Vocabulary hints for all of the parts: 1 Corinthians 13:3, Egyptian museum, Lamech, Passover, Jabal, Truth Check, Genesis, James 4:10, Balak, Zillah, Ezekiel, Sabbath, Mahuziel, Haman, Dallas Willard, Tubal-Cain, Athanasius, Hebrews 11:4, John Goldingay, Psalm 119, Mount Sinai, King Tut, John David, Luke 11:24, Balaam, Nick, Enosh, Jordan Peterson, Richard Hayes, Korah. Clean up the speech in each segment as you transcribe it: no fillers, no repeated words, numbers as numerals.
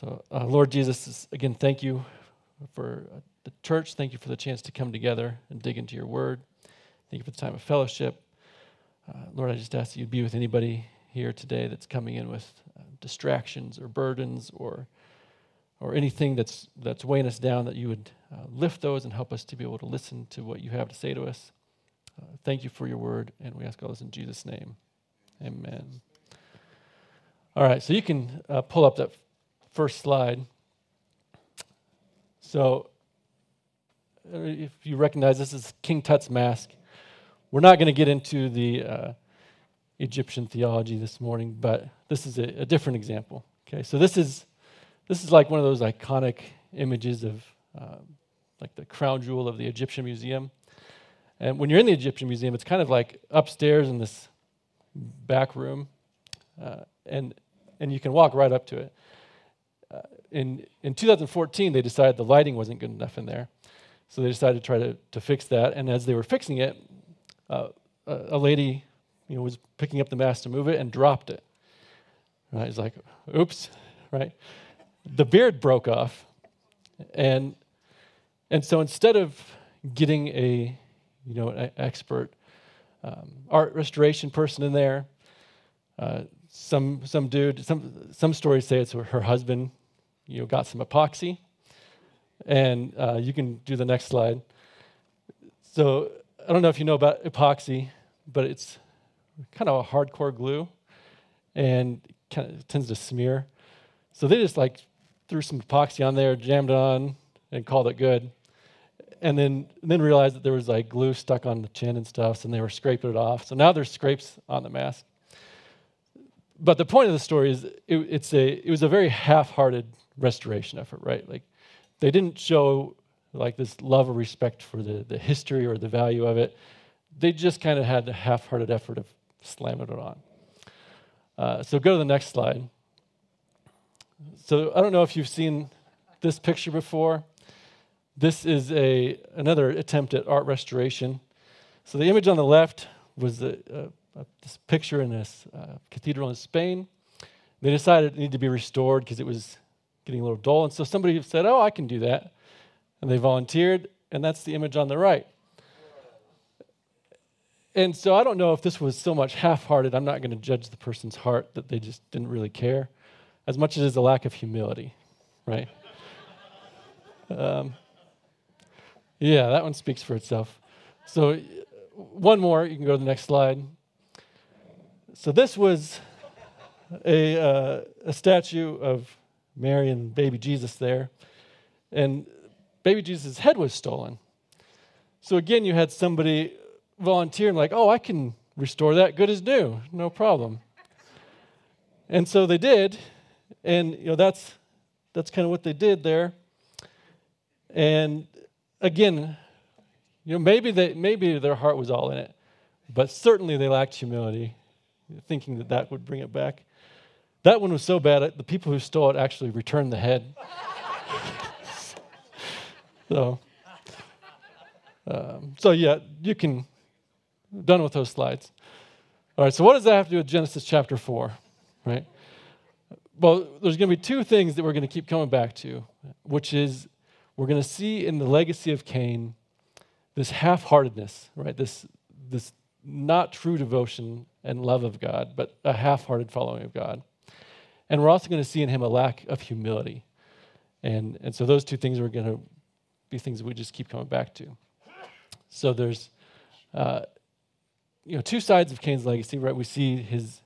So, Lord Jesus, again, thank you for the church. Thank you for the chance to come together and dig into your word. Thank you for the time of fellowship. Lord, I just ask that you'd be with anybody here today that's coming in with distractions or burdens or anything that's weighing us down, that you would lift those and help us to be able to listen to what you have to say to us. Thank you for your word, and we ask all this in Jesus' name. Amen. All right, so you can pull up that first slide. So if you recognize, this is King Tut's mask. We're not going to get into the Egyptian theology this morning, but this is a different example. Okay, so this is like one of those iconic images of like the crown jewel of the Egyptian museum. And when you're in the Egyptian museum, it's kind of like upstairs in this back room, and you can walk right up to it. In 2014, they decided the lighting wasn't good enough in there, so they decided to try to fix that. And as they were fixing it, a lady, was picking up the mask to move it and dropped it. Right? It's like, oops, right? The beard broke off, and so instead of getting an expert art restoration person in there, some dude, some stories say it's her husband, got some epoxy, and you can do the next slide. So I don't know if you know about epoxy, but it's kind of a hardcore glue, and kind of tends to smear. So they just threw some epoxy on there, jammed it on, and called it good. And then realized that there was glue stuck on the chin and stuff, and they were scraping it off. So now there's scrapes on the mask. But the point of the story is it was a very half-hearted restoration effort, right? They didn't show this love or respect for the history or the value of it. They just kind of had a half-hearted effort of slamming it on. So go to the next slide. So I don't know if you've seen this picture before. This is another attempt at art restoration. So the image on the left was this picture in this cathedral in Spain. They decided it needed to be restored because it was getting a little dull. And so somebody said, oh, I can do that. And they volunteered, and that's the image on the right. And so I don't know if this was so much half-hearted. I'm not going to judge the person's heart, that they just didn't really care, as much as a lack of humility, right? Yeah, that one speaks for itself. So one more. You can go to the next slide. So this was a statue of Mary and baby Jesus there, and baby Jesus' head was stolen. So again, you had somebody volunteer and I can restore that, good as new, no problem. And so they did, and that's kind of what they did there. And again, maybe their heart was all in it, but certainly they lacked humility, thinking that would bring it back. That one was so bad, the people who stole it actually returned the head. So yeah, you can, done with those slides. All right, so what does that have to do with Genesis chapter 4, right? Well, there's going to be two things that we're going to keep coming back to, which is we're going to see in the legacy of Cain this half-heartedness, right? This not true devotion and love of God, but a half-hearted following of God. And we're also going to see in him a lack of humility. And so those two things are going to be things that we just keep coming back to. So there's, two sides of Cain's legacy, right? We see his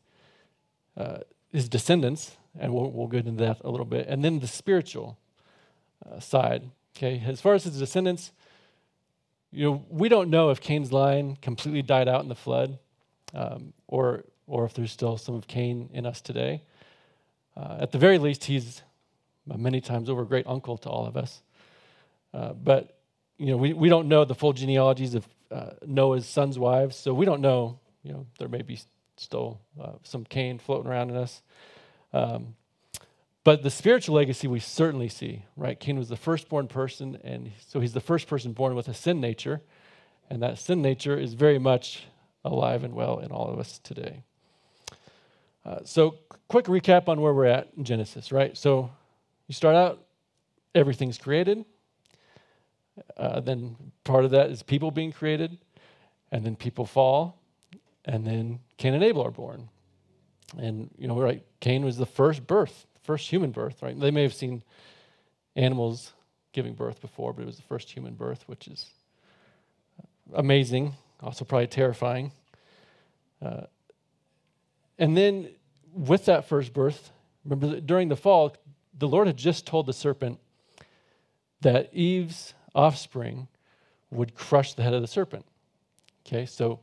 descendants, and we'll get into that a little bit, and then the spiritual side. Okay, as far as his descendants, we don't know if Cain's line completely died out in the flood, or if there's still some of Cain in us today. At the very least, he's many times over a great uncle to all of us, but. We don't know the full genealogies of Noah's sons' wives, so we don't know, there may be still some Cain floating around in us. But the spiritual legacy we certainly see, right? Cain was the firstborn person, and so he's the first person born with a sin nature, and that sin nature is very much alive and well in all of us today. So quick recap on where we're at in Genesis, right? So You start out, everything's created. Then part of that is people being created. And then people fall. And then Cain and Abel are born. And, you know, right, Cain was the first birth, first human birth, right? They may have seen animals giving birth before, but it was the first human birth, which is amazing, also probably terrifying. And then with that first birth, remember that during the fall, the Lord had just told the serpent that Eve's offspring would crush the head of the serpent. Okay, so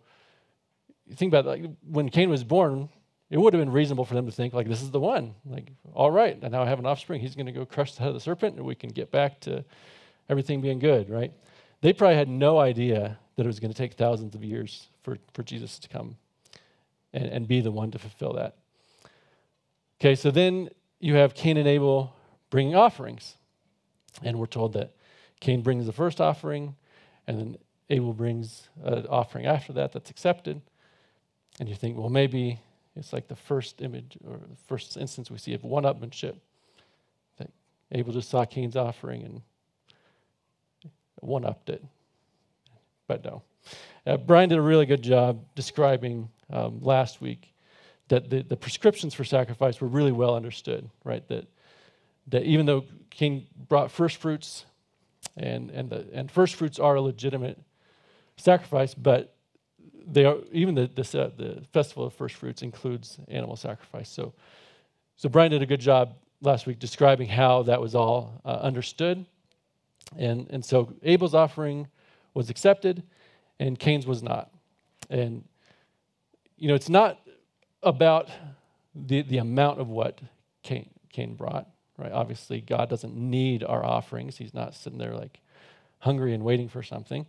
you think about it, like when Cain was born, it would have been reasonable for them to think, like, this is the one. Like, all right, and now I have an offspring. He's going to go crush the head of the serpent, and we can get back to everything being good, right? They probably had no idea that it was going to take thousands of years for Jesus to come and be the one to fulfill that. Okay, so then you have Cain and Abel bringing offerings. And we're told that Cain brings the first offering, and then Abel brings an offering after that that's accepted. And you think, well, maybe it's like the first image or the first instance we see of one-upmanship. That Abel just saw Cain's offering and one-upped it. But no. Brian did a really good job describing last week that the prescriptions for sacrifice were really well understood, right? That even though Cain brought first fruits, and first fruits are a legitimate sacrifice, but they are, even the festival of first fruits includes animal sacrifice. So Brian did a good job last week describing how that was all understood, and so Abel's offering was accepted, and Cain's was not. And you know, it's not about the amount of what Cain brought, right? Obviously, God doesn't need our offerings; He's not sitting there like hungry and waiting for something.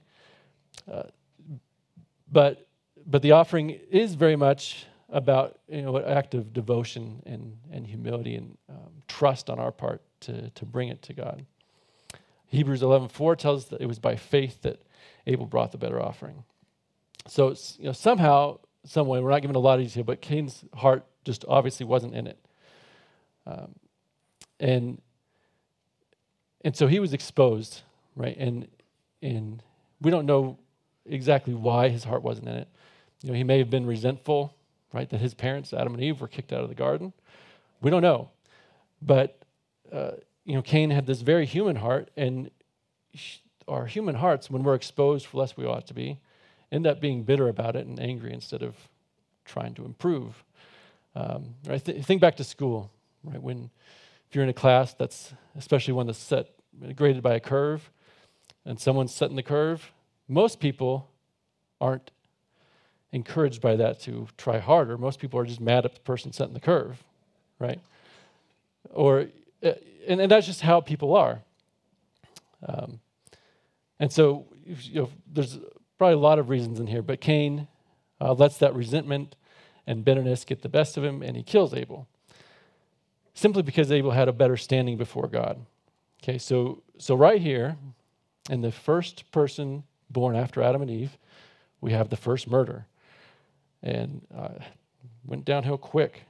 But the offering is very much about, you know, an act of devotion and humility and trust on our part to bring it to God. Hebrews 11:4 tells us that it was by faith that Abel brought the better offering. So, you know, somehow, some way, we're not given a lot of detail, but Cain's heart just obviously wasn't in it, and so he was exposed, right? And we don't know exactly why his heart wasn't in it. You know, he may have been resentful, right, that his parents, Adam and Eve, were kicked out of the garden. We don't know. But, you know, Cain had this very human heart, and our human hearts, when we're exposed for less we ought to be, end up being bitter about it and angry instead of trying to improve. Right? Think back to school, right? If you're in a class that's, especially one that's graded by a curve, and someone's setting the curve, most people aren't encouraged by that to try harder. Most people are just mad at the person setting the curve, right? Or and that's just how people are. And so, you know, there's probably a lot of reasons in here, but Cain lets that resentment and bitterness get the best of him, and he kills Abel, simply because Abel had a better standing before God. Okay, so right here, in the first person born after Adam and Eve, we have the first murder, and went downhill quick.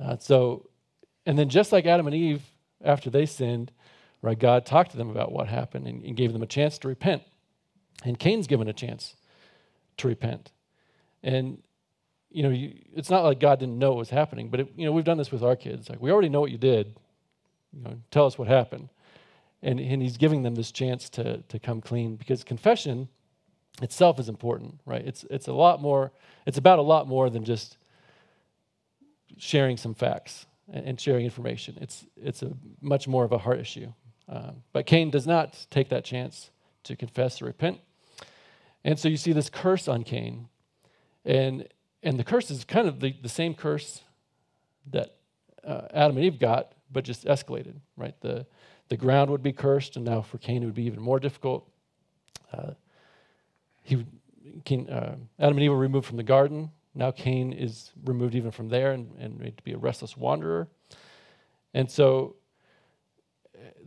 And then just like Adam and Eve, after they sinned, right, God talked to them about what happened and gave them a chance to repent, and Cain's given a chance to repent, and you know, it's not like God didn't know what was happening, but you know, we've done this with our kids. Like, we already know what you did, you know, tell us what happened. And he's giving them this chance to come clean, because confession itself is important, right? It's a lot more. It's about a lot more than just sharing some facts and sharing information. It's a much more of a heart issue. But Cain does not take that chance to confess or repent, and so you see this curse on Cain, and the curse is kind of the same curse that Adam and Eve got, but just escalated, right? The ground would be cursed, and now for Cain it would be even more difficult. Adam and Eve were removed from the garden. Now Cain is removed even from there and made to be a restless wanderer. And so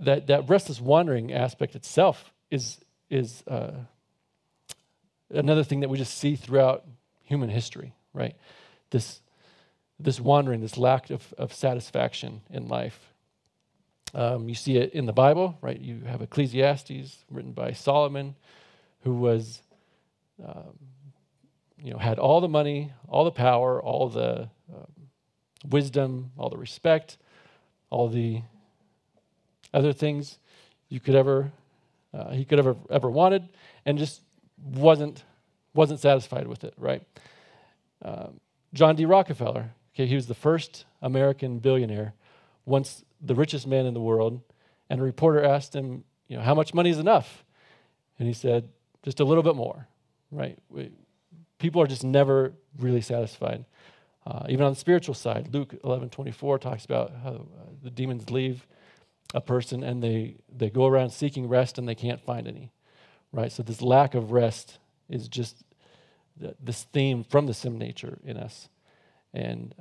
that restless wandering aspect itself is another thing that we just see throughout human history, right? This wandering, this lack of satisfaction in life. You see it in the Bible, right? You have Ecclesiastes written by Solomon, who was, had all the money, all the power, all the wisdom, all the respect, all the other things you could ever he could ever wanted, and just wasn't satisfied with it, right? John D. Rockefeller, okay, he was the first American billionaire, once the richest man in the world, and a reporter asked him, how much money is enough? And he said, just a little bit more, right? People are just never really satisfied. Even on the spiritual side, Luke 11:24 talks about how the demons leave a person and they go around seeking rest and they can't find any, right? So this lack of rest is just this theme from the sin nature in us. And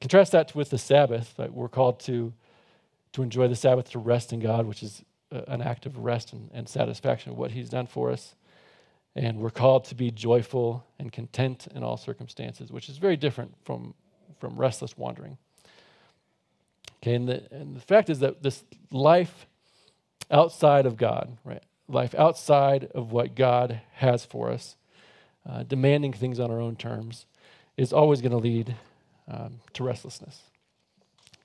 contrast that with the Sabbath. Like, we're called to enjoy the Sabbath, to rest in God, which is an act of rest and satisfaction of what he's done for us. And we're called to be joyful and content in all circumstances, which is very different from restless wandering. Okay, and the fact is that this life outside of God, right, life outside of what God has for us, demanding things on our own terms, is always going to lead to restlessness.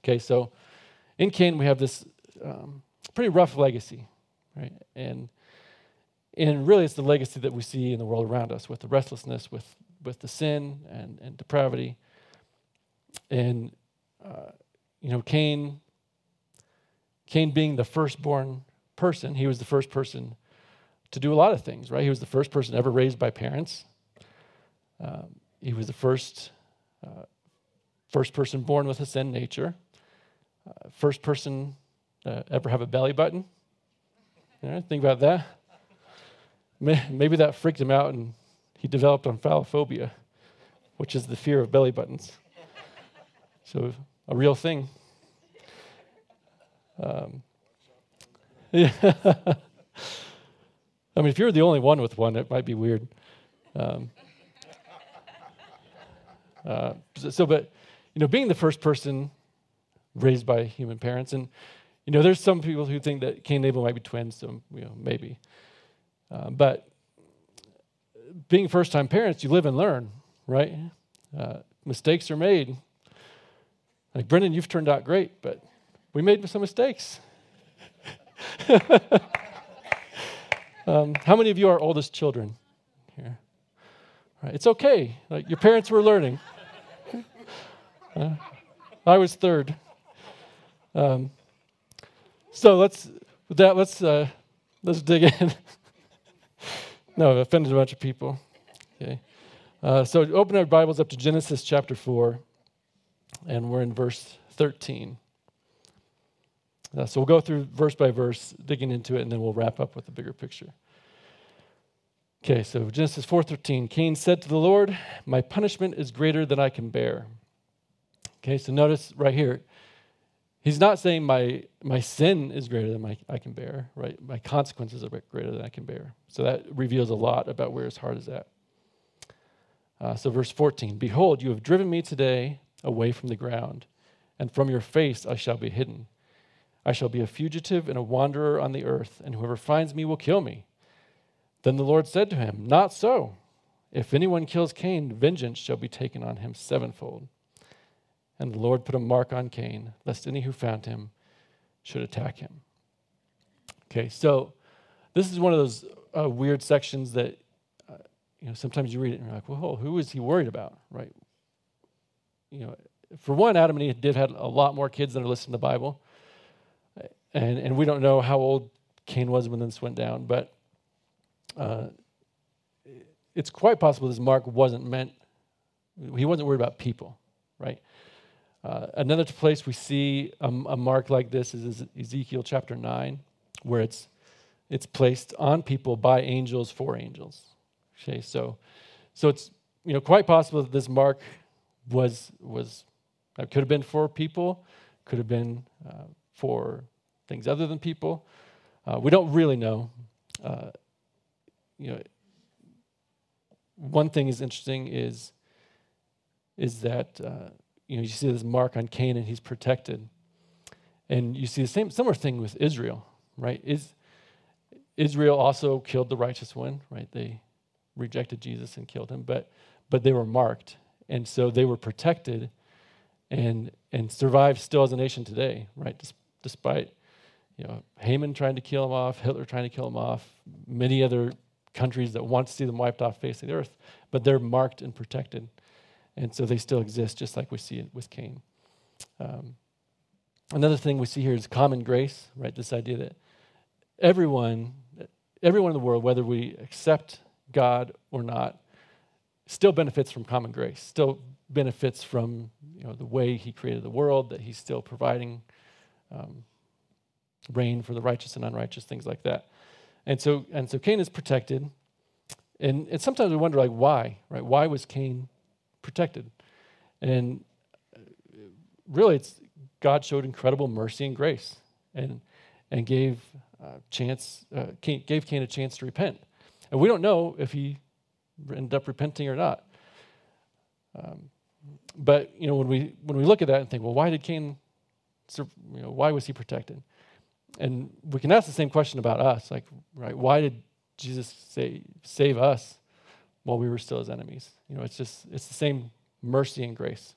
Okay, so in Cain we have this pretty rough legacy, right? And really it's the legacy that we see in the world around us with the restlessness, with the sin and depravity. And Cain being the firstborn person, he was the first person to do a lot of things, right? He was the first person ever raised by parents. He was the first person born with a sin nature, first person ever have a belly button. You know, think about that. Maybe that freaked him out and he developed omphalophobia, which is the fear of belly buttons. So, a real thing. Yeah. I mean, if you're the only one with one, it might be weird. Being the first person raised by human parents, and there's some people who think that Cain and Abel might be twins, so maybe. But being first-time parents, you live and learn, right? Mistakes are made. Like, Brendan, you've turned out great, but we made some mistakes. How many of you are oldest children here? All right, it's okay. Like, your parents were learning. I was third. Let's dig in. No, I've offended a bunch of people. Okay, so open our Bibles up to Genesis chapter 4, and we're in verse 13. So we'll go through verse by verse, digging into it, and then we'll wrap up with the bigger picture. Okay, so Genesis 4:13. Cain said to the Lord, "My punishment is greater than I can bear." Okay, so notice right here, he's not saying my sin is greater than I can bear, right? My consequences are greater than I can bear. So that reveals a lot about where his heart is at. So verse 14. "Behold, you have driven me today away from the ground, and from your face I shall be hidden. I shall be a fugitive and a wanderer on the earth, and whoever finds me will kill me." Then the Lord said to him, "Not so. If anyone kills Cain, vengeance shall be taken on him sevenfold." And the Lord put a mark on Cain, lest any who found him should attack him. Okay, so this is one of those weird sections that, sometimes you read it and you're like, whoa, who is he worried about, right? For one, Adam and Eve did have a lot more kids than are listed in the Bible. And we don't know how old Cain was when this went down, but it's quite possible this mark he wasn't worried about people, right? Another place we see a mark like this is Ezekiel chapter 9, where it's placed on people by angels for angels. Okay, so it's quite possible that this mark could have been for people, could have been for things other than people. We don't really know. One thing is interesting is that you see this mark on Cain and he's protected, And you see the same similar thing with Israel, right? Israel also killed the righteous one, right? They rejected Jesus and killed him, but they were marked, and so they were protected, and survived still as a nation today, right? Despite Haman trying to kill him off, Hitler trying to kill him off, many other countries that want to see them wiped off face of the earth, but they're marked and protected, and so they still exist, just like we see it with Cain. Another thing we see here is common grace, right? This idea that everyone in the world, whether we accept God or not, still benefits from common grace, still benefits from the way he created the world, that he's still providing rain for the righteous and unrighteous, things like that. And so Cain is protected. And sometimes we wonder, like, why, right? Why was Cain protected? And really, it's God showed incredible mercy and grace, and gave Cain a chance to repent. And we don't know if he ended up repenting or not. But when we look at that and think, well, why did Cain? Why was he protected? And we can ask the same question about us, like, right? Why did Jesus say, "Save us," while we were still his enemies? It's the same mercy and grace.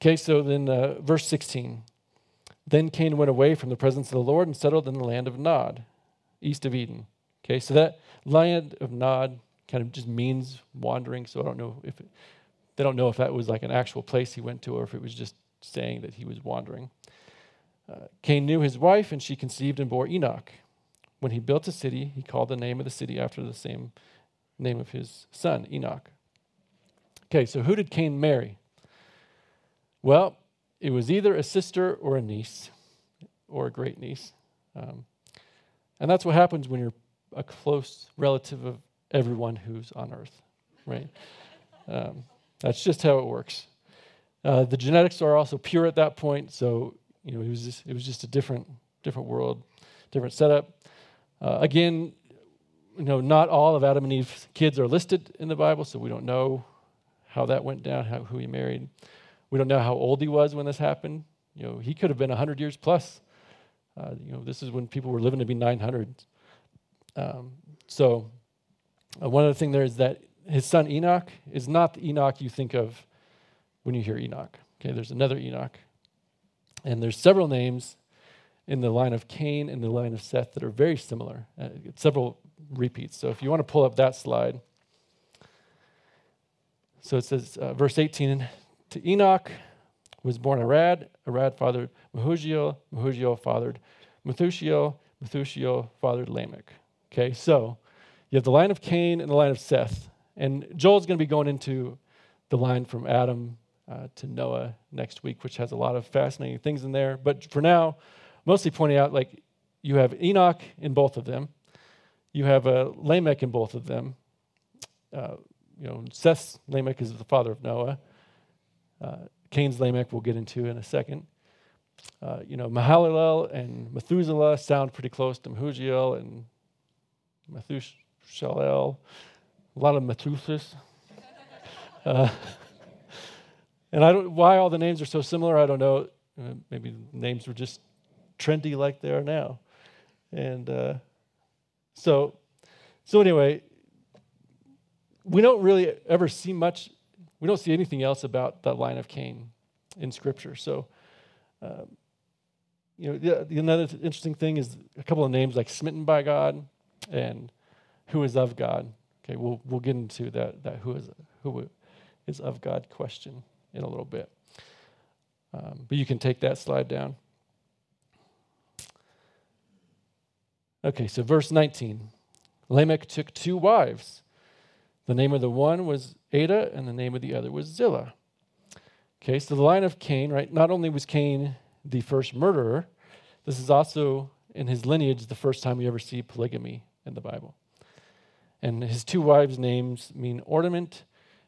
Okay, so then verse 16. Then Cain went away from the presence of the Lord and settled in the land of Nod, east of Eden. Okay, so that land of Nod kind of just means wandering. So I don't know if they don't know if that was like an actual place he went to, or if it was just saying that he was wandering. Cain knew his wife, and she conceived and bore Enoch. When he built a city, he called the name of the city after the same name of his son, Enoch. Okay, so who did Cain marry? Well, it was either a sister or a niece, or a great niece. And that's what happens when you're a close relative of everyone who's on earth, right? That's just how it works. The genetics are also pure at that point, so it was just a different world, different setup. Again, not all of Adam and Eve's kids are listed in the Bible, so we don't know how that went down, who he married. We don't know how old he was when this happened. He could have been 100 years plus. This is when people were living to be 900. One other thing there is that his son Enoch is not the Enoch you think of when you hear Enoch. Okay, there's another Enoch. And there's several names in the line of Cain and the line of Seth that are very similar, several repeats. So if you want to pull up that slide. So it says, verse 18, to Enoch was born Arad. Arad fathered Mahuziel. Mahuziel fathered Methushiel. Methushiel fathered Lamech. Okay, so you have the line of Cain and the line of Seth. And Joel's going to be going into the line from Adam to Noah next week, which has a lot of fascinating things in there. But for now, mostly pointing out, like, you have Enoch in both of them. You have Lamech in both of them. Seth's Lamech is the father of Noah. Cain's Lamech we'll get into in a second. Mahalalel and Methuselah sound pretty close to Mahuziel and Methushalel. A lot of Methusas. And I don't why all the names are so similar. I don't know. Maybe the names were just trendy like they are now. And so anyway, we don't really ever see much. We don't see anything else about that line of Cain in Scripture. So, another interesting thing is a couple of names like smitten by God and who is of God. Okay, we'll get into that who is of God question in a little bit. But you can take that slide down. Okay, so verse 19. Lamech took two wives. The name of the one was Ada, and the name of the other was Zillah. Okay, so the line of Cain, right? Not only was Cain the first murderer, this is also in his lineage the first time we ever see polygamy in the Bible. And his two wives' names mean ornament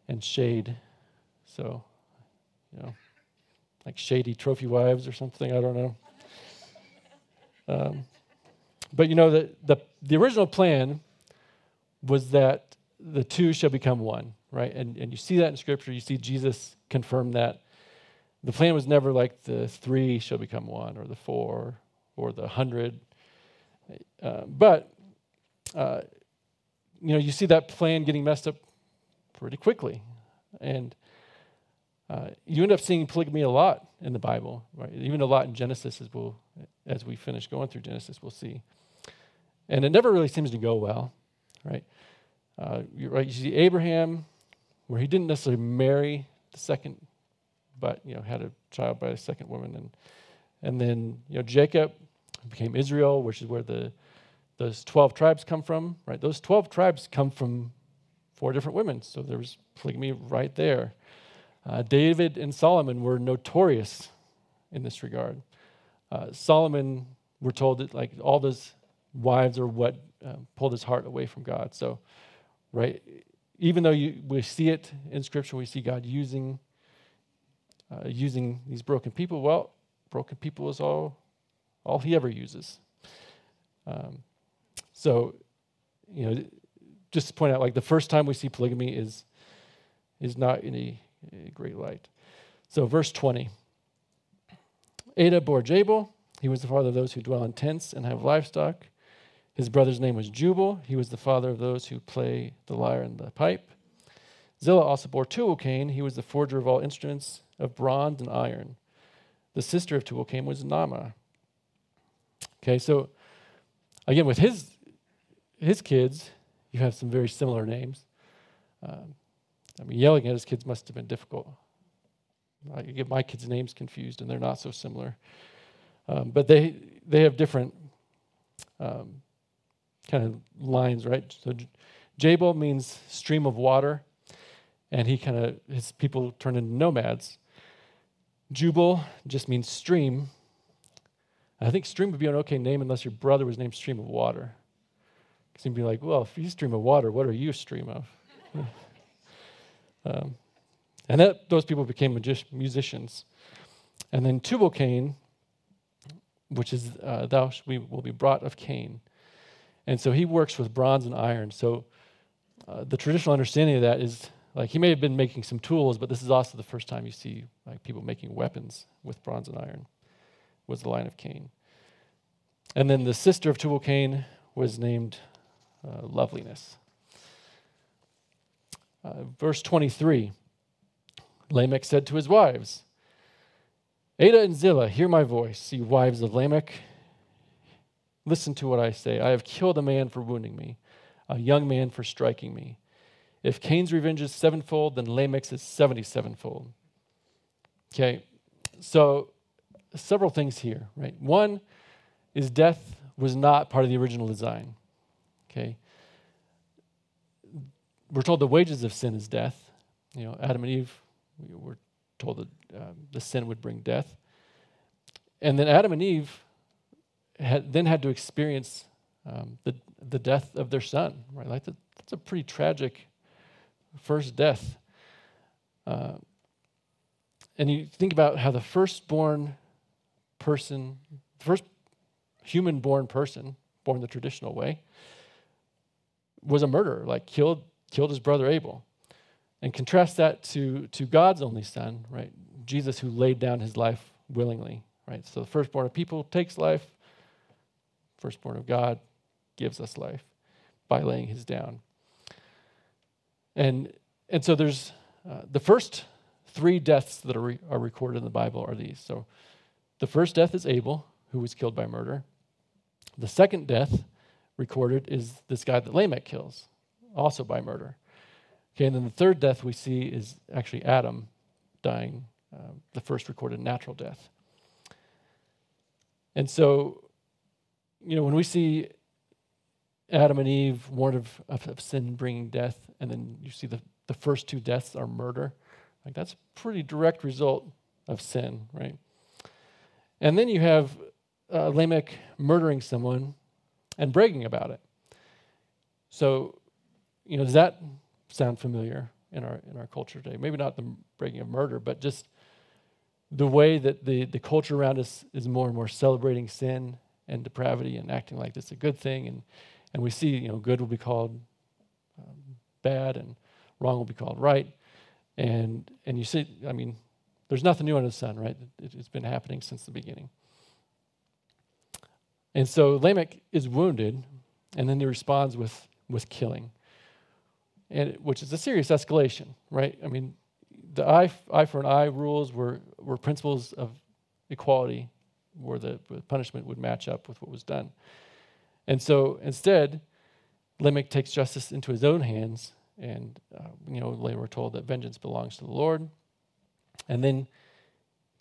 and shade. So, like shady trophy wives or something, I don't know. But the original plan was that the two shall become one, right? And you see that in Scripture. You see Jesus confirm that. The plan was never like the three shall become one, or the four, or the 100. But you know, you see that plan getting messed up pretty quickly, and you end up seeing polygamy a lot in the Bible, right? Even a lot in Genesis, as we finish going through Genesis, we'll see. And it never really seems to go well, right? You see Abraham, where he didn't necessarily marry the second, but you know, had a child by a second woman, and then you know, Jacob became Israel, which is where those 12 tribes come from, right? Those 12 tribes come from 4 different women, so there was polygamy right there. David and Solomon were notorious in this regard. Solomon, we're told that like all those wives are what pulled his heart away from God. So, right, even though we see it in Scripture, we see God using these broken people. Well, broken people is all He ever uses. So, you know, just to point out, like the first time we see polygamy is not in a great light. So verse 20. Ada bore Jabal. He was the father of those who dwell in tents and have livestock. His brother's name was Jubal. He was the father of those who play the lyre and the pipe. Zillah also bore Tubal-Cain. He was the forger of all instruments of bronze and iron. The sister of Tubal-Cain was Naamah. Okay, so again, with his kids, you have some very similar names. I mean, yelling at his kids must have been difficult. I get my kids' names confused, and they're not so similar. But they have different kind of lines, right? So Jabal means stream of water, and his people turned into nomads. Jubal just means stream. I think stream would be an okay name unless your brother was named Stream of Water. Because he'd be like, well, if you stream of water, what are you a stream of? And those people became musicians. And then Tubal-Cain, which is we will be brought of Cain. And so he works with bronze and iron. So the traditional understanding of that is like he may have been making some tools, but this is also the first time you see like people making weapons with bronze and iron. Was the line of Cain. And then the sister of Tubal-Cain was named Loveliness. Verse 23, Lamech said to his wives, Ada and Zillah, hear my voice, you wives of Lamech. Listen to what I say. I have killed a man for wounding me, a young man for striking me. If Cain's revenge is 7-fold, then Lamech's is 77-fold. Okay, so several things here, right? One is death was not part of the original design, okay? We're told the wages of sin is death. You know, Adam and Eve, we were told that the sin would bring death. And then Adam and Eve had to experience the death of their son, right? Like that's a pretty tragic first death. And you think about how the firstborn person, first human-born person, born the traditional way, was a murderer, like killed his brother Abel. And contrast that to God's only son, right? Jesus, who laid down his life willingly, right? So the firstborn of people takes life, firstborn of God gives us life by laying his down. And so there's the first 3 deaths that are recorded in the Bible are these. So the first death is Abel, who was killed by murder. The second death recorded is this guy that Lamech kills, also by murder. Okay, and then the third death we see is actually Adam dying, the first recorded natural death. And so, you know, when we see Adam and Eve warned of sin bringing death, and then you see the first 2 deaths are murder, like that's a pretty direct result of sin, right? And then you have Lamech murdering someone and bragging about it. So, you know, does that sound familiar in our culture today? Maybe not the bragging of murder, but just the way that the culture around us is more and more celebrating sin and depravity and acting like it's a good thing. And we see, you know, good will be called bad and wrong will be called right. And you see, I mean, There's nothing new under the sun, right? It's been happening since the beginning. And so Lamech is wounded, and then he responds with killing, and which is a serious escalation, right? I mean, the eye for an eye rules were principles of equality, where the punishment would match up with what was done. And so instead, Lamech takes justice into his own hands, and later we're told that vengeance belongs to the Lord. And then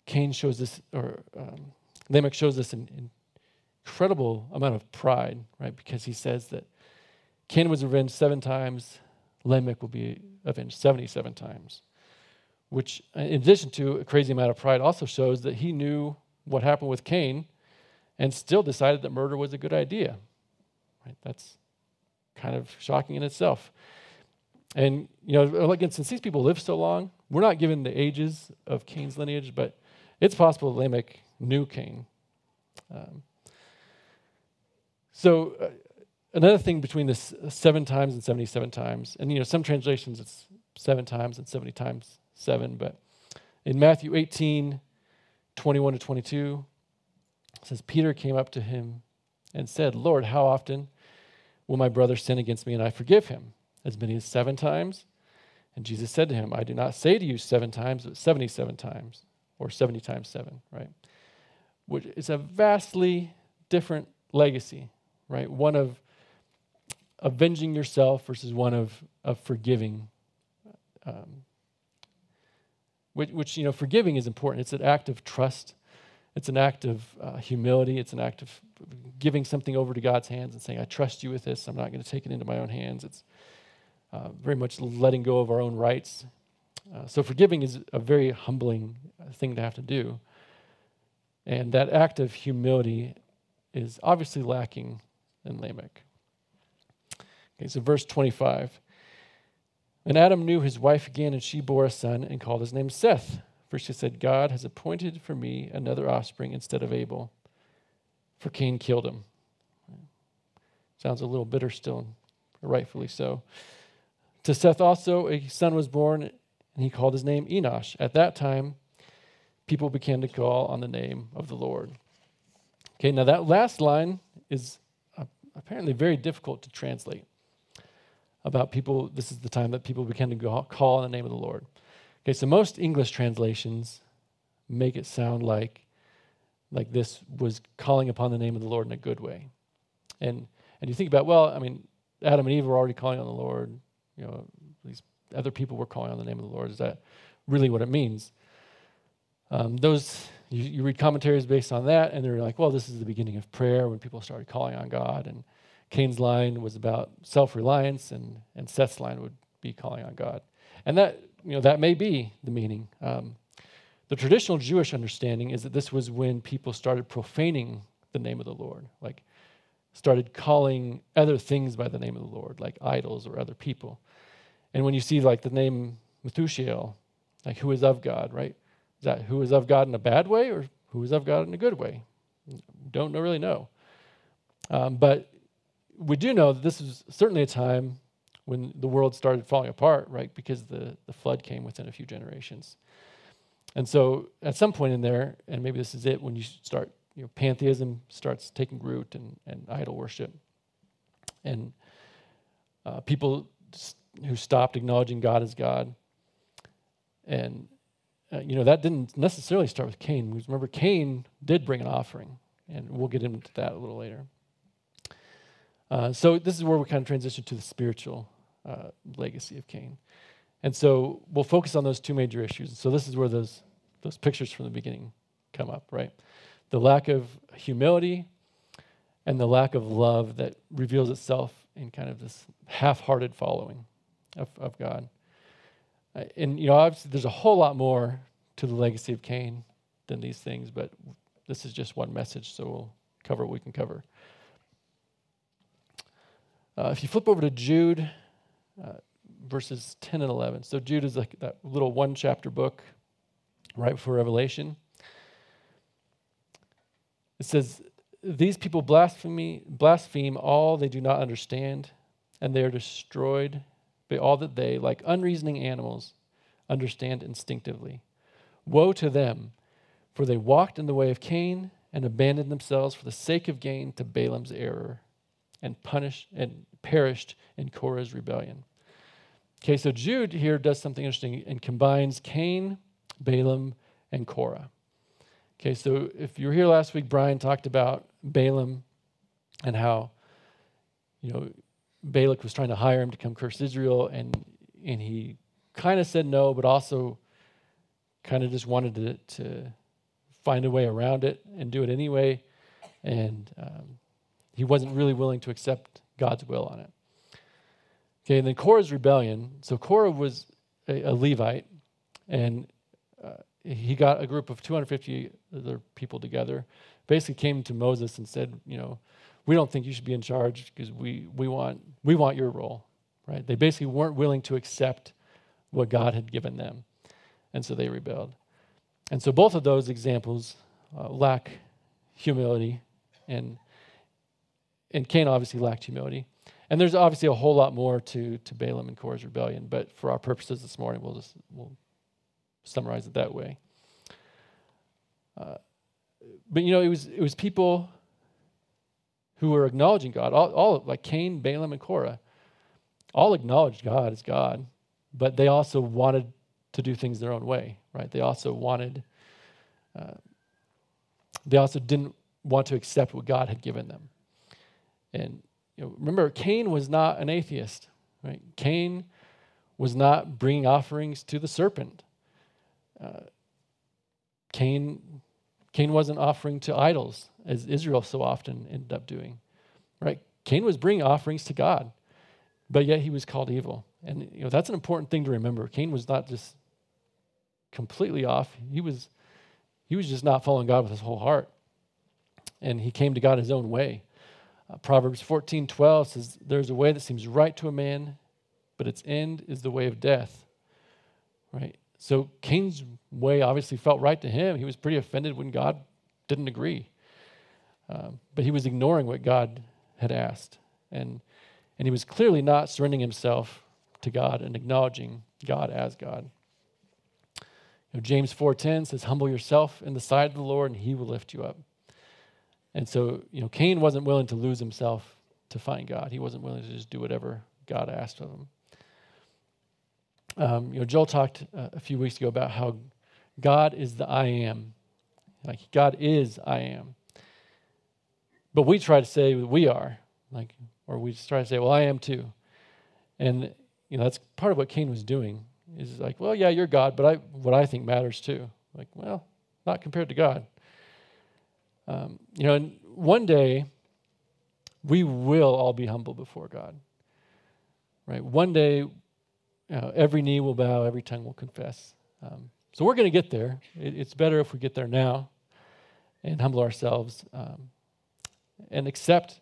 Lamech shows this in incredible amount of pride, right? Because he says that Cain was avenged 7 times, Lamech will be avenged 77 times, which, in addition to a crazy amount of pride, also shows that he knew what happened with Cain and still decided that murder was a good idea, right? That's kind of shocking in itself. And, again, since these people live so long, we're not given the ages of Cain's lineage, but it's possible that Lamech knew Cain. So another thing between this 7 times and 77 times, and some translations it's 7 times and 70 times 7, but in Matthew 18:21-22, it says, Peter came up to him and said, Lord, how often will my brother sin against me and I forgive him? As many as 7 times? And Jesus said to him, I do not say to you 7 times, but 77 times, or 70 times 7, right? Which is a vastly different legacy, right? One of avenging yourself versus one of forgiving. Which forgiving is important. It's an act of trust. It's an act of humility. It's an act of giving something over to God's hands and saying, I trust you with this. I'm not going to take it into my own hands. It's very much letting go of our own rights. So forgiving is a very humbling thing to have to do. And that act of humility is obviously lacking in Lamech. Okay, so verse 25. And Adam knew his wife again, and she bore a son and called his name Seth. For she said, God has appointed for me another offspring instead of Abel, for Cain killed him. Sounds a little bitter still, rightfully so. To Seth also a son was born, and he called his name Enosh. At that time, people began to call on the name of the Lord. Okay, now that last line is apparently very difficult to translate. About people, this is the time that people began to call on the name of the Lord. Okay, so most English translations make it sound like this was calling upon the name of the Lord in a good way. And you think about, Adam and Eve were already calling on the Lord. These other people were calling on the name of the Lord. Is that really what it means? You read commentaries based on that, and they're like, well, this is the beginning of prayer when people started calling on God, and Cain's line was about self-reliance, and Seth's line would be calling on God. And that, that may be the meaning. The traditional Jewish understanding is that this was when people started profaning the name of the Lord, like started calling other things by the name of the Lord, like idols or other people. And when you see the name Methushael, like who is of God, right? Is that who is of God in a bad way or who is of God in a good way? Don't really know. But we do know that this is certainly a time when the world started falling apart, right? Because the flood came within a few generations. And so at some point in there, and maybe this is it, when you start, pantheism starts taking root and idol worship. And people who stopped acknowledging God as God. And, that didn't necessarily start with Cain. Because remember, Cain did bring an offering, and we'll get into that a little later. So this is where we kind of transition to the spiritual legacy of Cain. And so we'll focus on those two major issues. So this is where those pictures from the beginning come up, right? The lack of humility and the lack of love that reveals itself in kind of this half-hearted following of God. And, obviously there's a whole lot more to the legacy of Cain than these things, but this is just one message, so we'll cover what we can cover. If you flip over to Jude, verses 10 and 11. So Jude is like that little one-chapter book right before Revelation. It says, these people blaspheme all they do not understand, and they are destroyed by all that they, like unreasoning animals, understand instinctively. Woe to them, for they walked in the way of Cain and abandoned themselves for the sake of gain to Balaam's error and perished in Korah's rebellion." Okay, so Jude here does something interesting and combines Cain, Balaam, and Korah. Okay, so if you were here last week, Brian talked about Balaam and how, you know, Balak was trying to hire him to come curse Israel, and he kind of said no, but also kind of just wanted to find a way around it and do it anyway, and he wasn't really willing to accept God's will on it. Okay, and then Korah's rebellion. So Korah was a Levite, and he got a group of 250 other people together, basically came to Moses and said, you know, we don't think you should be in charge because we want your role, right? They basically weren't willing to accept what God had given them, and so they rebelled. And so both of those examples lack humility, and Cain obviously lacked humility. And there's obviously a whole lot more to Balaam and Korah's rebellion, but for our purposes this morning, we'll summarize it that way. But you know, it was people who were acknowledging God. All like Cain, Balaam, and Korah, all acknowledged God as God, but they also wanted to do things their own way, right? They also didn't want to accept what God had given them. And you know, remember, Cain was not an atheist, right? Cain was not bringing offerings to the serpent. Cain wasn't offering to idols, as Israel so often ended up doing, right? Cain was bringing offerings to God, but yet he was called evil. And you know, that's an important thing to remember. Cain was not just completely off. He was just not following God with his whole heart, and he came to God his own way. Proverbs 14:12 says, "There's a way that seems right to a man, but its end is the way of death." Right? So Cain's way obviously felt right to him. He was pretty offended when God didn't agree, but he was ignoring what God had asked, and he was clearly not surrendering himself to God and acknowledging God as God. You know, James 4:10 says, "Humble yourself in the sight of the Lord, and He will lift you up." And so, you know, Cain wasn't willing to lose himself to find God. He wasn't willing to just do whatever God asked of him. You know, Joel talked a few weeks ago about how God is the I am. Like, God is I am. But we try to say we are, like, or we just try to say, well, I am too. And you know, that's part of what Cain was doing. Is like, well, yeah, you're God, but what I think matters too. Like, well, not compared to God. You know, and one day we will all be humble before God, right? One day, you know, every knee will bow, every tongue will confess. So we're going to get there. It's better if we get there now and humble ourselves and accept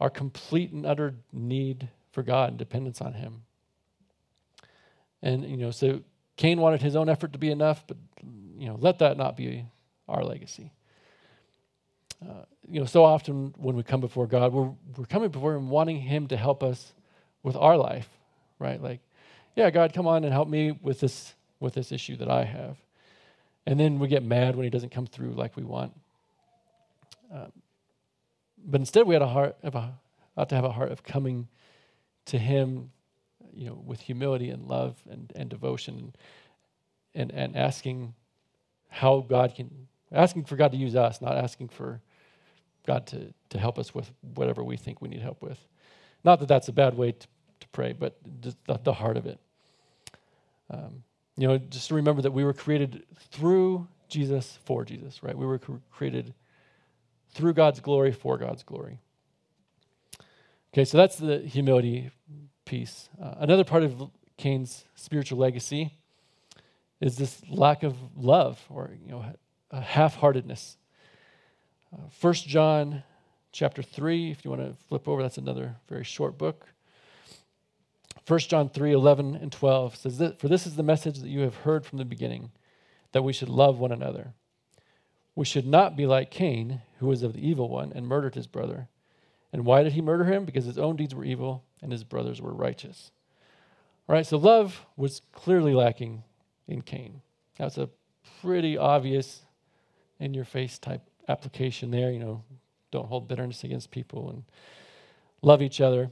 our complete and utter need for God and dependence on Him. And you know, so Cain wanted his own effort to be enough, but you know, let that not be our legacy. You know, so often when we come before God, we're coming before Him wanting Him to help us with our life, right? Like, yeah, God, come on and help me with this issue that I have. And then we get mad when He doesn't come through like we want. But instead, we ought to have a heart of coming to Him, you know, with humility and love and devotion, and asking how God can. Asking for God to use us, not asking for God to help us with whatever we think we need help with. Not that that's a bad way to pray, but just the heart of it. You know, just to remember that we were created through Jesus for Jesus, right? We were created through God's glory for God's glory. Okay, so that's the humility piece. Another part of Cain's spiritual legacy is this lack of love, or, you know, half-heartedness. 1 John chapter 3, if you want to flip over, that's another very short book. 1 John 3:11 and 12 says, "For this is the message that you have heard from the beginning, that we should love one another. We should not be like Cain, who was of the evil one and murdered his brother. And why did he murder him? Because his own deeds were evil and his brother's were righteous." All right, so love was clearly lacking in Cain. That's a pretty obvious in-your-face type application there. You know, don't hold bitterness against people and love each other.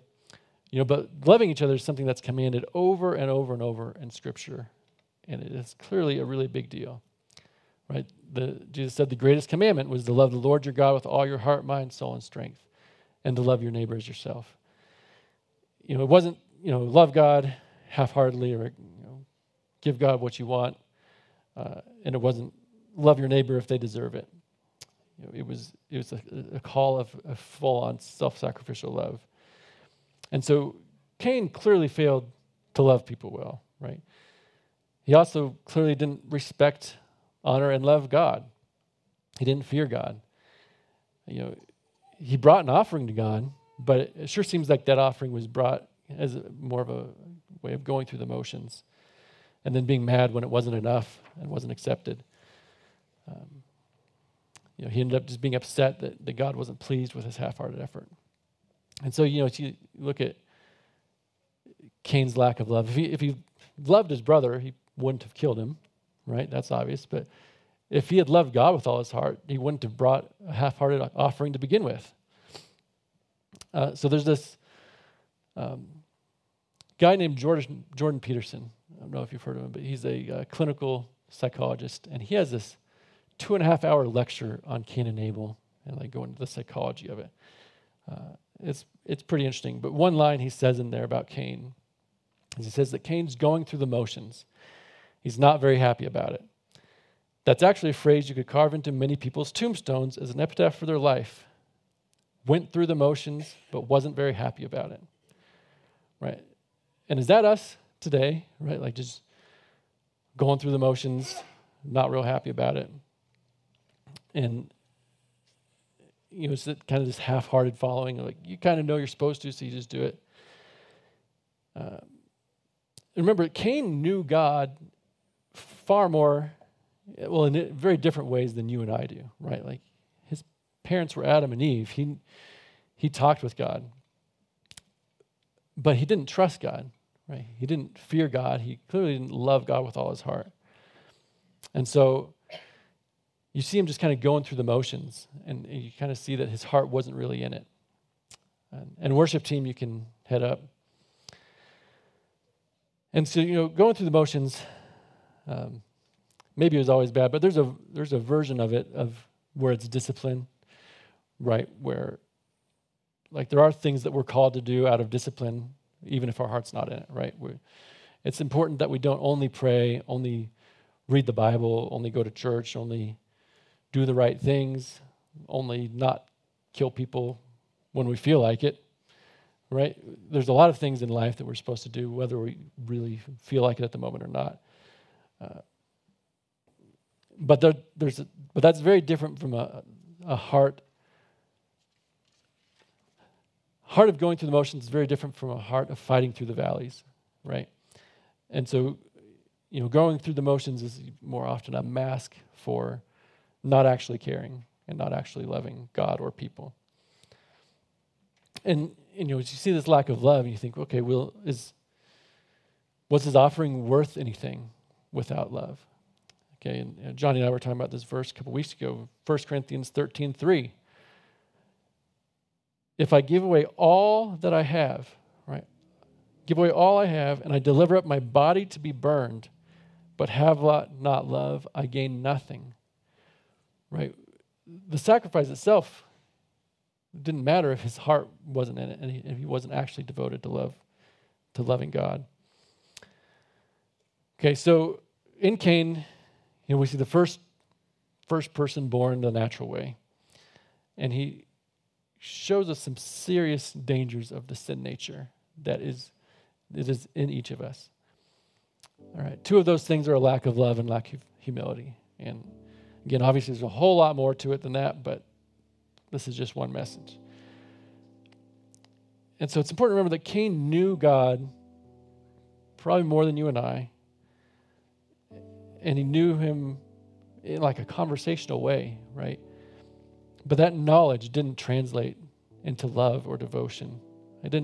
You know, but loving each other is something that's commanded over and over and over in Scripture, and it is clearly a really big deal, right? Jesus said the greatest commandment was to love the Lord your God with all your heart, mind, soul, and strength, and to love your neighbor as yourself. You know, it wasn't, you know, love God half-heartedly or, you know, give God what you want, and it wasn't love your neighbor if they deserve it. You know, it was a call of a full-on self-sacrificial love. And so Cain clearly failed to love people well, right? He also clearly didn't respect, honor, and love God. He didn't fear God. You know, he brought an offering to God, but it sure seems like that offering was brought as more of a way of going through the motions and then being mad when it wasn't enough and wasn't accepted. You know, he ended up just being upset that God wasn't pleased with his half-hearted effort. And so, you know, if you look at Cain's lack of love, if he loved his brother, he wouldn't have killed him, right? That's obvious. But if he had loved God with all his heart, he wouldn't have brought a half-hearted offering to begin with. So there's this guy named Jordan Peterson. I don't know if you've heard of him, but he's a clinical psychologist, and he has this 2.5-hour lecture on Cain and Abel, and like go into the psychology of it. It's pretty interesting. But one line he says in there about Cain is he says that Cain's going through the motions. He's not very happy about it. That's actually a phrase you could carve into many people's tombstones as an epitaph for their life. Went through the motions, but wasn't very happy about it. Right? And is that us today? Right? Like just going through the motions, not real happy about it. And you know, it's kind of this half-hearted following. Like you kind of know you're supposed to, so you just do it. Remember, Cain knew God far more, well, in very different ways than you and I do, right? Like his parents were Adam and Eve. He talked with God, but he didn't trust God, right? He didn't fear God. He clearly didn't love God with all his heart, and so. You see him just kind of going through the motions, and you kind of see that his heart wasn't really in it. And worship team, you can head up. And so, you know, going through the motions, maybe it was always bad, but there's a version of it of where it's discipline, right? Where, like, there are things that we're called to do out of discipline, even if our heart's not in it, right? It's important that we don't only pray, only read the Bible, only go to church, only do the right things, only not kill people when we feel like it, right? There's a lot of things in life that we're supposed to do, whether we really feel like it at the moment or not. But that's very different from a heart. Heart of going through the motions is very different from a heart of fighting through the valleys, right? And so, you know, going through the motions is more often a mask for not actually caring and not actually loving God or people. And you know, as you see this lack of love, and you think, okay, well, was his offering worth anything without love? Okay, and Johnny and I were talking about this verse a couple weeks ago, 1 Corinthians 13:3. If I give away all that I have, right? Give away all I have, and I deliver up my body to be burned, but have not love, I gain nothing. Right? The sacrifice itself didn't matter if his heart wasn't in it and he wasn't actually devoted to love, to loving God. Okay, so in Cain, you know, we see the first person born the natural way. And he shows us some serious dangers of the sin nature that is in each of us. All right, two of those things are a lack of love and lack of humility. And again, obviously there's a whole lot more to it than that, but this is just one message. And so it's important to remember that Cain knew God probably more than you and I, and he knew him in like a conversational way, right? But that knowledge didn't translate into love or devotion. The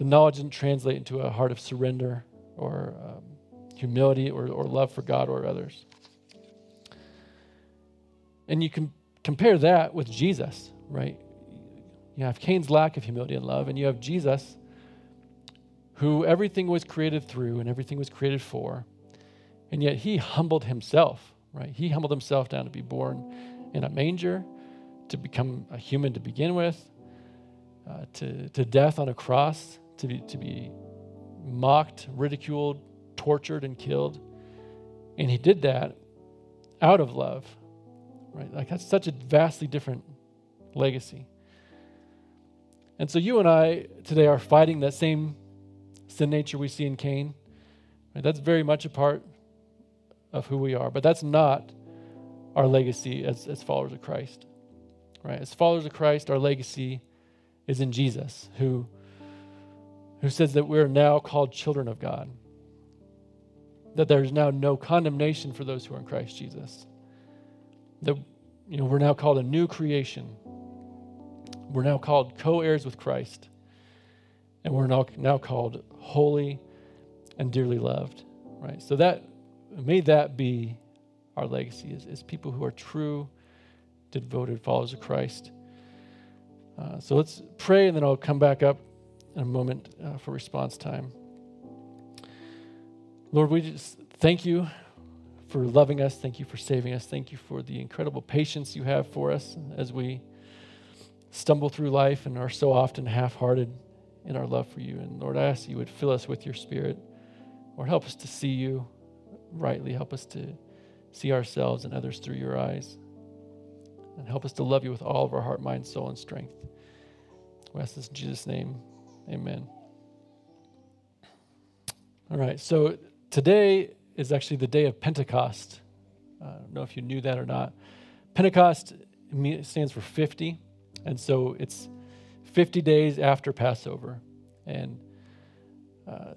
knowledge didn't translate into a heart of surrender or humility or love for God or others. And you can compare that with Jesus, right? You have Cain's lack of humility and love, and you have Jesus, who everything was created through and everything was created for, and yet he humbled himself, right? He humbled himself down to be born in a manger, to become a human to begin with, to death on a cross, to be mocked, ridiculed, tortured, and killed. And he did that out of love, right? Like, that's such a vastly different legacy. And so you and I today are fighting that same sin nature we see in Cain. Right? That's very much a part of who we are, but that's not our legacy as followers of Christ, right? As followers of Christ, our legacy is in Jesus, who says that we're now called children of God, that there's now no condemnation for those who are in Christ Jesus, that, you know, we're now called a new creation. We're now called co-heirs with Christ, and we're now called holy and dearly loved, right? So that, may that be our legacy, is people who are true, devoted followers of Christ. So let's pray, and then I'll come back up in a moment for response time. Lord, we just thank you for loving us. Thank you for saving us. Thank you for the incredible patience you have for us as we stumble through life and are so often half-hearted in our love for you. And Lord, I ask you would fill us with your Spirit, or help us to see you rightly. Help us to see ourselves and others through your eyes, and help us to love you with all of our heart, mind, soul, and strength. We ask this in Jesus' name. Amen. All right, so today is actually the day of Pentecost. I don't know if you knew that or not. Pentecost stands for 50, and so it's 50 days after Passover, and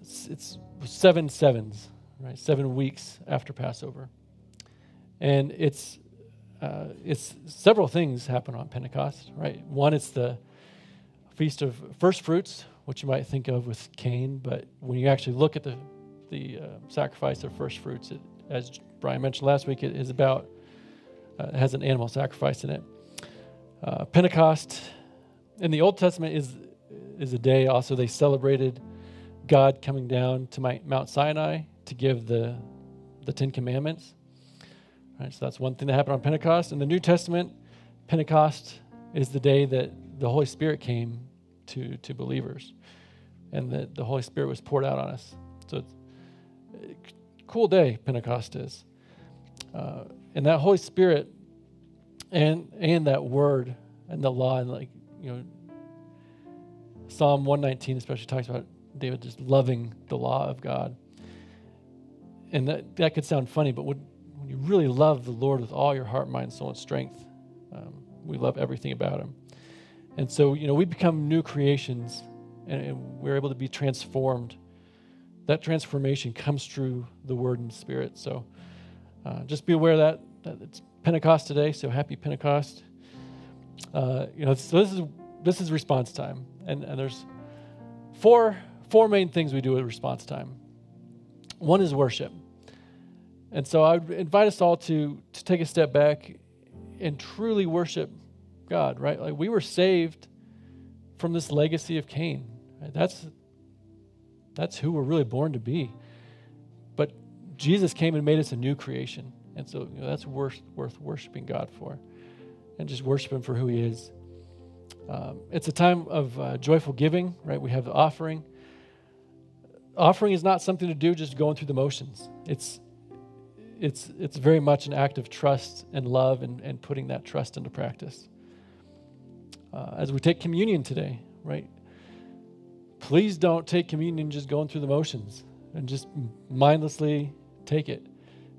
it's 7/7, right? 7 weeks after Passover, and it's several things happen on Pentecost, right? One, it's the Feast of First Fruits, which you might think of with Cain, but when you actually look at the sacrifice of first fruits, it, as Brian mentioned last week, it is about it has an animal sacrifice in it. Pentecost. In the Old Testament is a day also they celebrated God coming down to Mount Sinai to give the Ten Commandments. All right, so that's one thing that happened on Pentecost. In the New Testament, Pentecost is the day that the Holy Spirit came to believers, and that the Holy Spirit was poured out on us. So it's a cool day, Pentecost is. And that Holy Spirit and that Word and the law, and, like, you know, Psalm 119 especially talks about David just loving the law of God. And that could sound funny, but when you really love the Lord with all your heart, mind, soul, and strength, we love everything about him. And so, you know, we become new creations, and we're able to be transformed. That transformation comes through the Word and the Spirit. So just be aware that it's Pentecost today, so happy Pentecost. You know, so this is response time, and there's four main things we do at response time. One is worship, and so I would invite us all to take a step back and truly worship God. Right, like, we were saved from this legacy of Cain. Right? That's who we're really born to be. But Jesus came and made us a new creation, and so, you know, that's worth worshiping God for. And just worship him for who he is. It's a time of joyful giving, right? We have the offering. Offering is not something to do just going through the motions. It's very much an act of trust and love, and putting that trust into practice. As we take communion today, right? Please don't take communion just going through the motions and just mindlessly take it.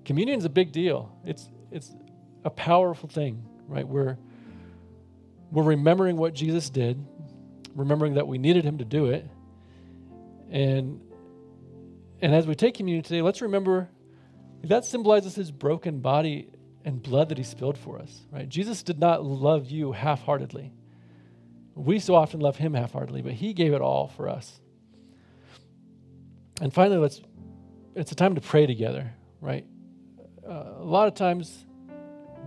Communion is a big deal. It's a powerful thing. Right, we're remembering what Jesus did, remembering that we needed him to do it, and as we take communion today, let's remember that symbolizes his broken body and blood that he spilled for us. Right, Jesus did not love you half-heartedly. We so often love him half-heartedly, but he gave it all for us. And finally, it's a time to pray together. Right, a lot of times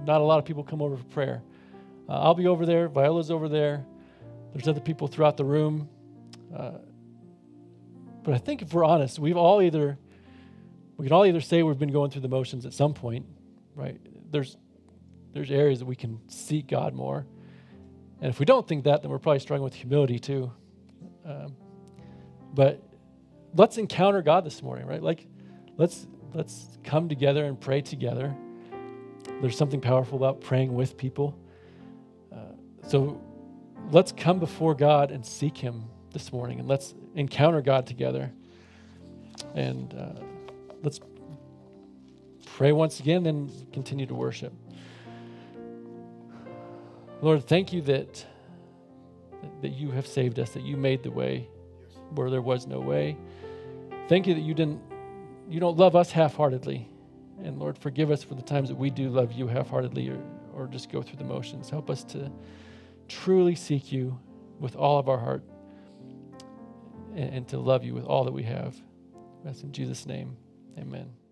not a lot of people come over for prayer. I'll be over there. Viola's over there. There's other people throughout the room. But I think if we're honest, we can all either say we've been going through the motions at some point, right? There's areas that we can seek God more. And if we don't think that, then we're probably struggling with humility too. But let's encounter God this morning, right? Like, let's come together and pray together. There's something powerful about praying with people. So let's come before God and seek Him this morning, and let's encounter God together. And let's pray once again and continue to worship. Lord, thank you that you have saved us, that you made the way where there was no way. Thank you that you don't love us half-heartedly. And Lord, forgive us for the times that we do love you half-heartedly or just go through the motions. Help us to truly seek you with all of our heart and to love you with all that we have. That's in Jesus' name. Amen.